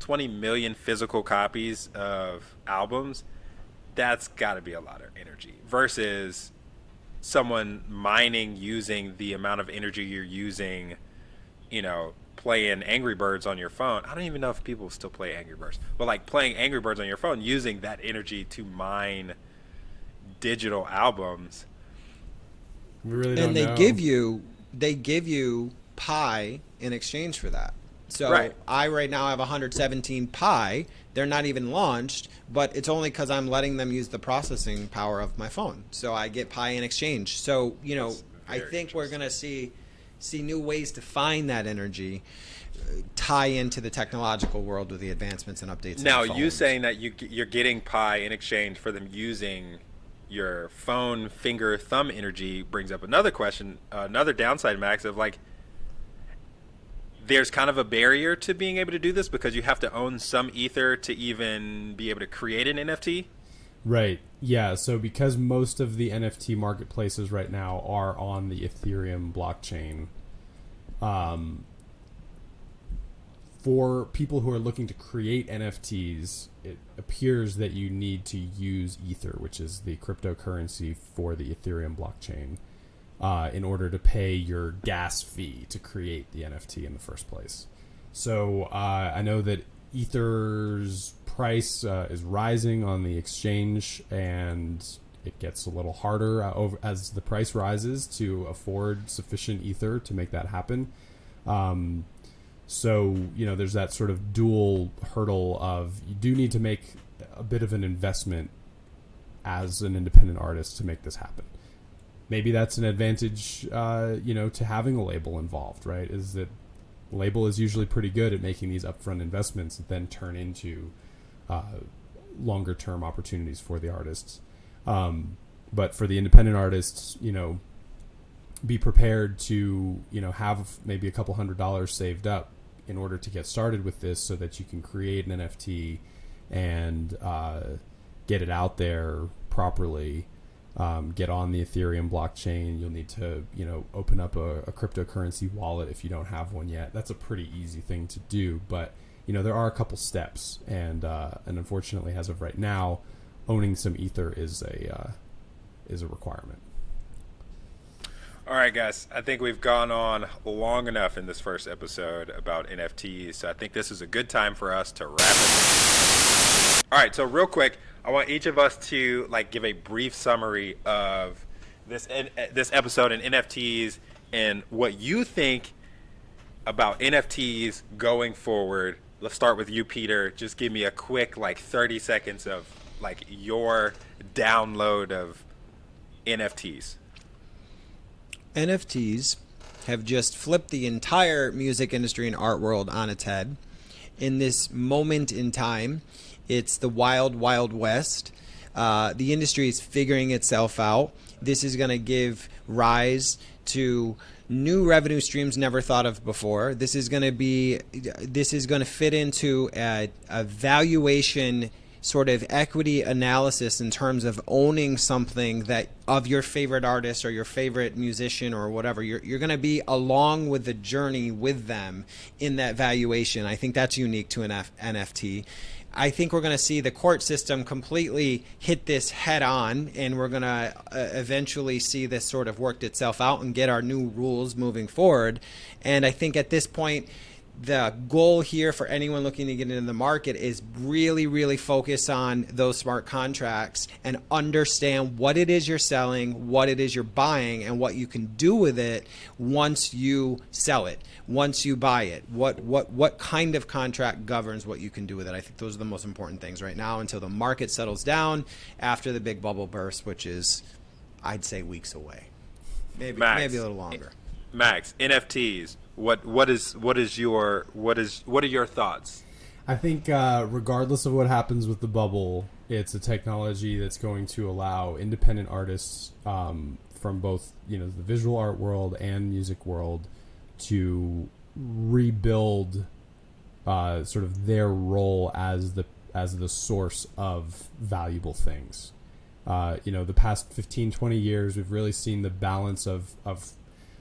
20 million physical copies of albums, that's got to be a lot of energy versus someone mining using the amount of energy you're using, you know, playing Angry Birds on your phone. I don't even know if people still play Angry Birds, but like playing Angry Birds on your phone, using that energy to mine digital albums. We really don't know. And they give you Pi in exchange for that. So right. I right now have 117 Pi. They're not even launched, but it's only because I'm letting them use the processing power of my phone. So I get Pi in exchange. So, you know, I think we're going to see new ways to find that energy, tie into the technological world with the advancements and updates. Now, you saying that you're getting Pi in exchange for them using your phone, finger, thumb energy brings up another question, another downside, Max, of like there's kind of a barrier to being able to do this because you have to own some ether to even be able to create an NFT. Right. Yeah. So because most of the NFT marketplaces right now are on the Ethereum blockchain, for people who are looking to create NFTs, it appears that you need to use Ether, which is the cryptocurrency for the Ethereum blockchain, in order to pay your gas fee to create the NFT in the first place. So I know that Ether's price is rising on the exchange, and it gets a little harder as the price rises to afford sufficient ether to make that happen. So, you know, there's that sort of dual hurdle of you do need to make a bit of an investment as an independent artist to make this happen. Maybe that's an advantage, you know, to having a label involved, right? Is that label is usually pretty good at making these upfront investments that then turn into longer term opportunities for the artists, but for the independent artists, you know, be prepared to, you know, have maybe a couple $100s saved up in order to get started with this so that you can create an NFT and get it out there properly, get on the Ethereum blockchain. You'll need to, you know, open up a cryptocurrency wallet if you don't have one yet. That's a pretty easy thing to do, but you know, there are a couple steps, and unfortunately, as of right now, owning some ether is a requirement. All right, guys, I think we've gone on long enough in this first episode about NFTs, so I think this is a good time for us to wrap it up. All right, so real quick, I want each of us to like give a brief summary of this episode and NFTs and what you think about NFTs going forward. Let's start with you, Peter. Just give me a quick, like, 30 seconds of, like, your download of NFTs. NFTs have just flipped the entire music industry and art world on its head. In this moment in time, it's the wild, wild west. The industry is figuring itself out. This is going to give rise to new revenue streams never thought of before. This is going to be, this is going to fit into a valuation sort of equity analysis in terms of owning something that of your favorite artist or your favorite musician or whatever. You're going to be along with the journey with them in that valuation. I think that's unique to an NFT. I think we're going to see the court system completely hit this head on, and we're going to eventually see this sort of worked itself out and get our new rules moving forward. And I think at this point, the goal here for anyone looking to get into the market is really, really focus on those smart contracts and understand what it is you're selling, what it is you're buying, and what you can do with it once you sell it, once you buy it. What kind of contract governs what you can do with it? I think those are the most important things right now until the market settles down after the big bubble burst, which is, I'd say, weeks away. Maybe a little longer. Max, NFTs. What are your thoughts? I think regardless of what happens with the bubble, it's a technology that's going to allow independent artists from both the visual art world and music world to rebuild sort of their role as the source of valuable things. The past 15, 20 years, we've really seen the balance of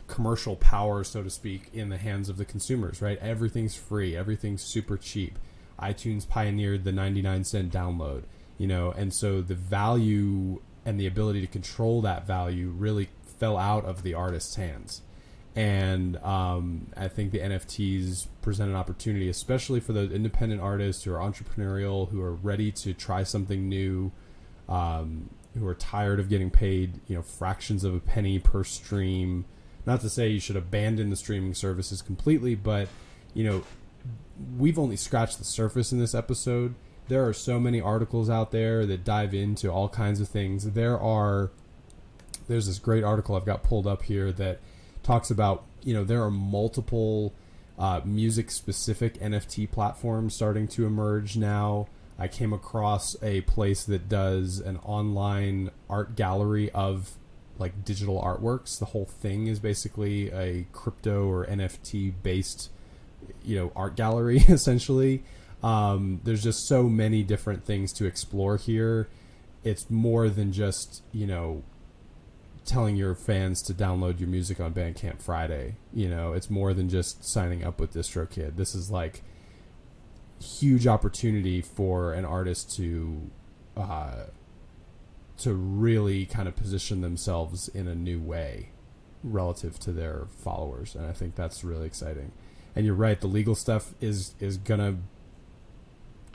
commercial power, so to speak, in the hands of the consumers, right? Everything's free. Everything's super cheap. iTunes pioneered the 99-cent download, and so the value and the ability to control that value really fell out of the artist's hands. And I think the NFTs present an opportunity, especially for those independent artists who are entrepreneurial, who are ready to try something new, who are tired of getting paid, fractions of a penny per stream. Not to say you should abandon the streaming services completely, but, we've only scratched the surface in this episode. There are so many articles out there that dive into all kinds of things. There's this great article I've got pulled up here that talks about, there are multiple music-specific NFT platforms starting to emerge now. I came across a place that does an online art gallery of like digital artworks. The whole thing is basically a crypto or NFT based, art gallery essentially. There's just so many different things to explore here. It's more than just, telling your fans to download your music on Bandcamp Friday. It's more than just signing up with DistroKid. This is like huge opportunity for an artist to really kind of position themselves in a new way relative to their followers. And I think that's really exciting. And you're right. The legal stuff is going to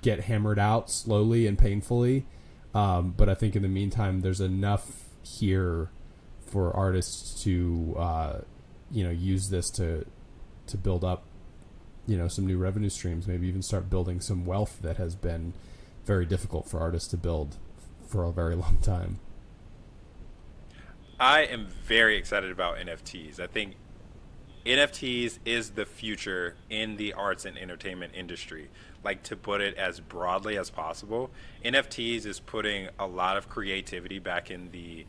get hammered out slowly and painfully. But I think in the meantime, there's enough here for artists to, use this to build up, some new revenue streams, maybe even start building some wealth that has been very difficult for artists to build for a very long time. I am very excited about NFTs. I think NFTs is the future in the arts and entertainment industry. Like, to put it as broadly as possible, NFTs is putting a lot of creativity back in the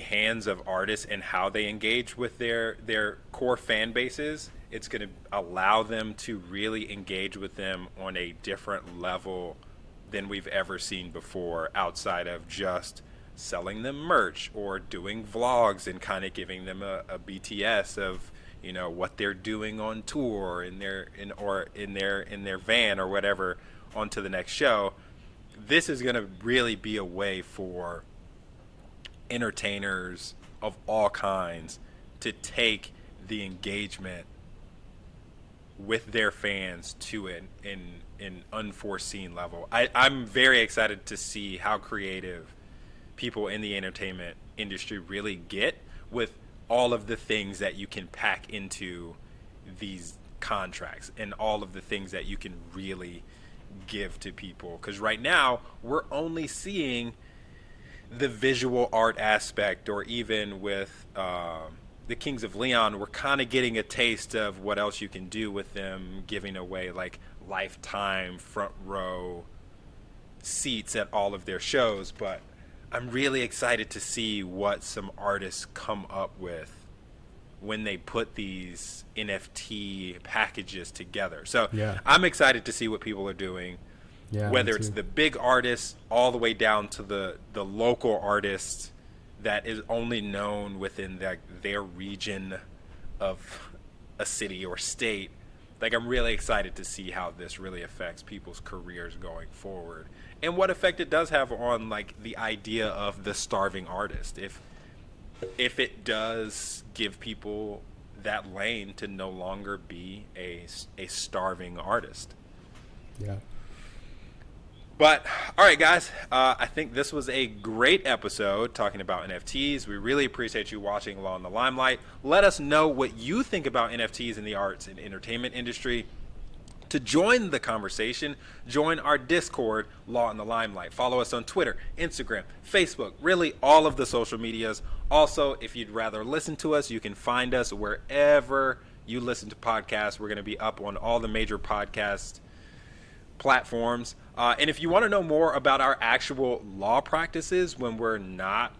hands of artists and how they engage with their core fan bases. It's going to allow them to really engage with them on a different level than we've ever seen before, outside of just selling them merch or doing vlogs and kind of giving them a BTS of what they're doing on tour in their van or whatever onto the next show. This is going to really be a way for entertainers of all kinds to take the engagement with their fans to an unforeseen level. I'm very excited to see how creative people in the entertainment industry really get with all of the things that you can pack into these contracts and all of the things that you can really give to people. Because right now we're only seeing the visual art aspect, or even with the Kings of Leon, we're kind of getting a taste of what else you can do with them, giving away like lifetime front row seats at all of their shows. But I'm really excited to see what some artists come up with when they put these NFT packages together. So I'm excited to see what people are doing, whether it's the big artists all the way down to the local artists that is only known within their region of a city or state. Like, I'm really excited to see how this really affects people's careers going forward and what effect it does have on, like, the idea of the starving artist. If it does give people that lane to no longer be a starving artist. Yeah. But, all right, guys, I think this was a great episode talking about NFTs. We really appreciate you watching Law in the Limelight. Let us know what you think about NFTs in the arts and entertainment industry. To join the conversation, join our Discord, Law in the Limelight. Follow us on Twitter, Instagram, Facebook, really all of the social medias. Also, if you'd rather listen to us, you can find us wherever you listen to podcasts. We're going to be up on all the major podcast platforms. And if you want to know more about our actual law practices when we're not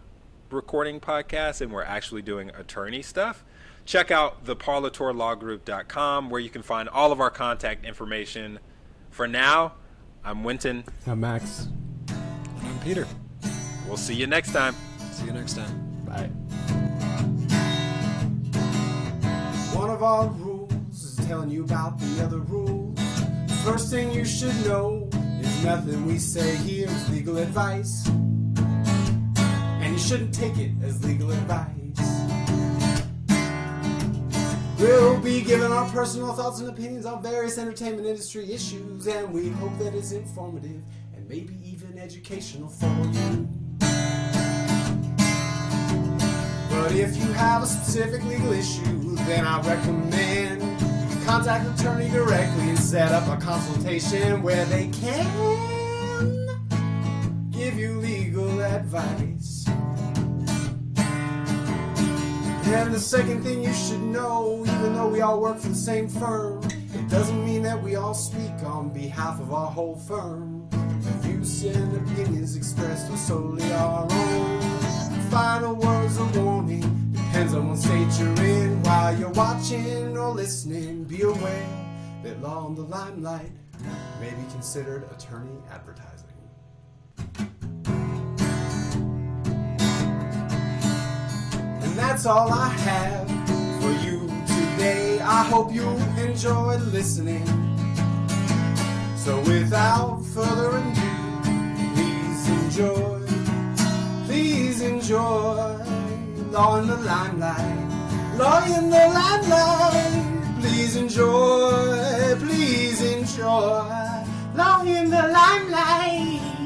recording podcasts and we're actually doing attorney stuff, check out theparlatorlawgroup.com where you can find all of our contact information. For now, I'm Winton. I'm Max. And I'm Peter. We'll see you next time. See you next time. Bye. One of our rules is telling you about the other rules. First thing you should know, nothing we say here is legal advice, and you shouldn't take it as legal advice. We'll be giving our personal thoughts and opinions on various entertainment industry issues, and we hope that it's informative and maybe even educational for you. But if you have a specific legal issue, then I recommend contact an attorney directly and set up a consultation where they can give you legal advice. And the second thing you should know, even though we all work for the same firm, it doesn't mean that we all speak on behalf of our whole firm. The views and opinions expressed are solely our own. The final words of warning depends on what state you're in. While you're watching or listening, be aware that Law in the Limelight may be considered attorney advertising. And that's all I have for you today. I hope you enjoyed listening. So without further ado, please enjoy. Please enjoy. Law in the Limelight, Law in the Limelight, please enjoy, Law in the Limelight.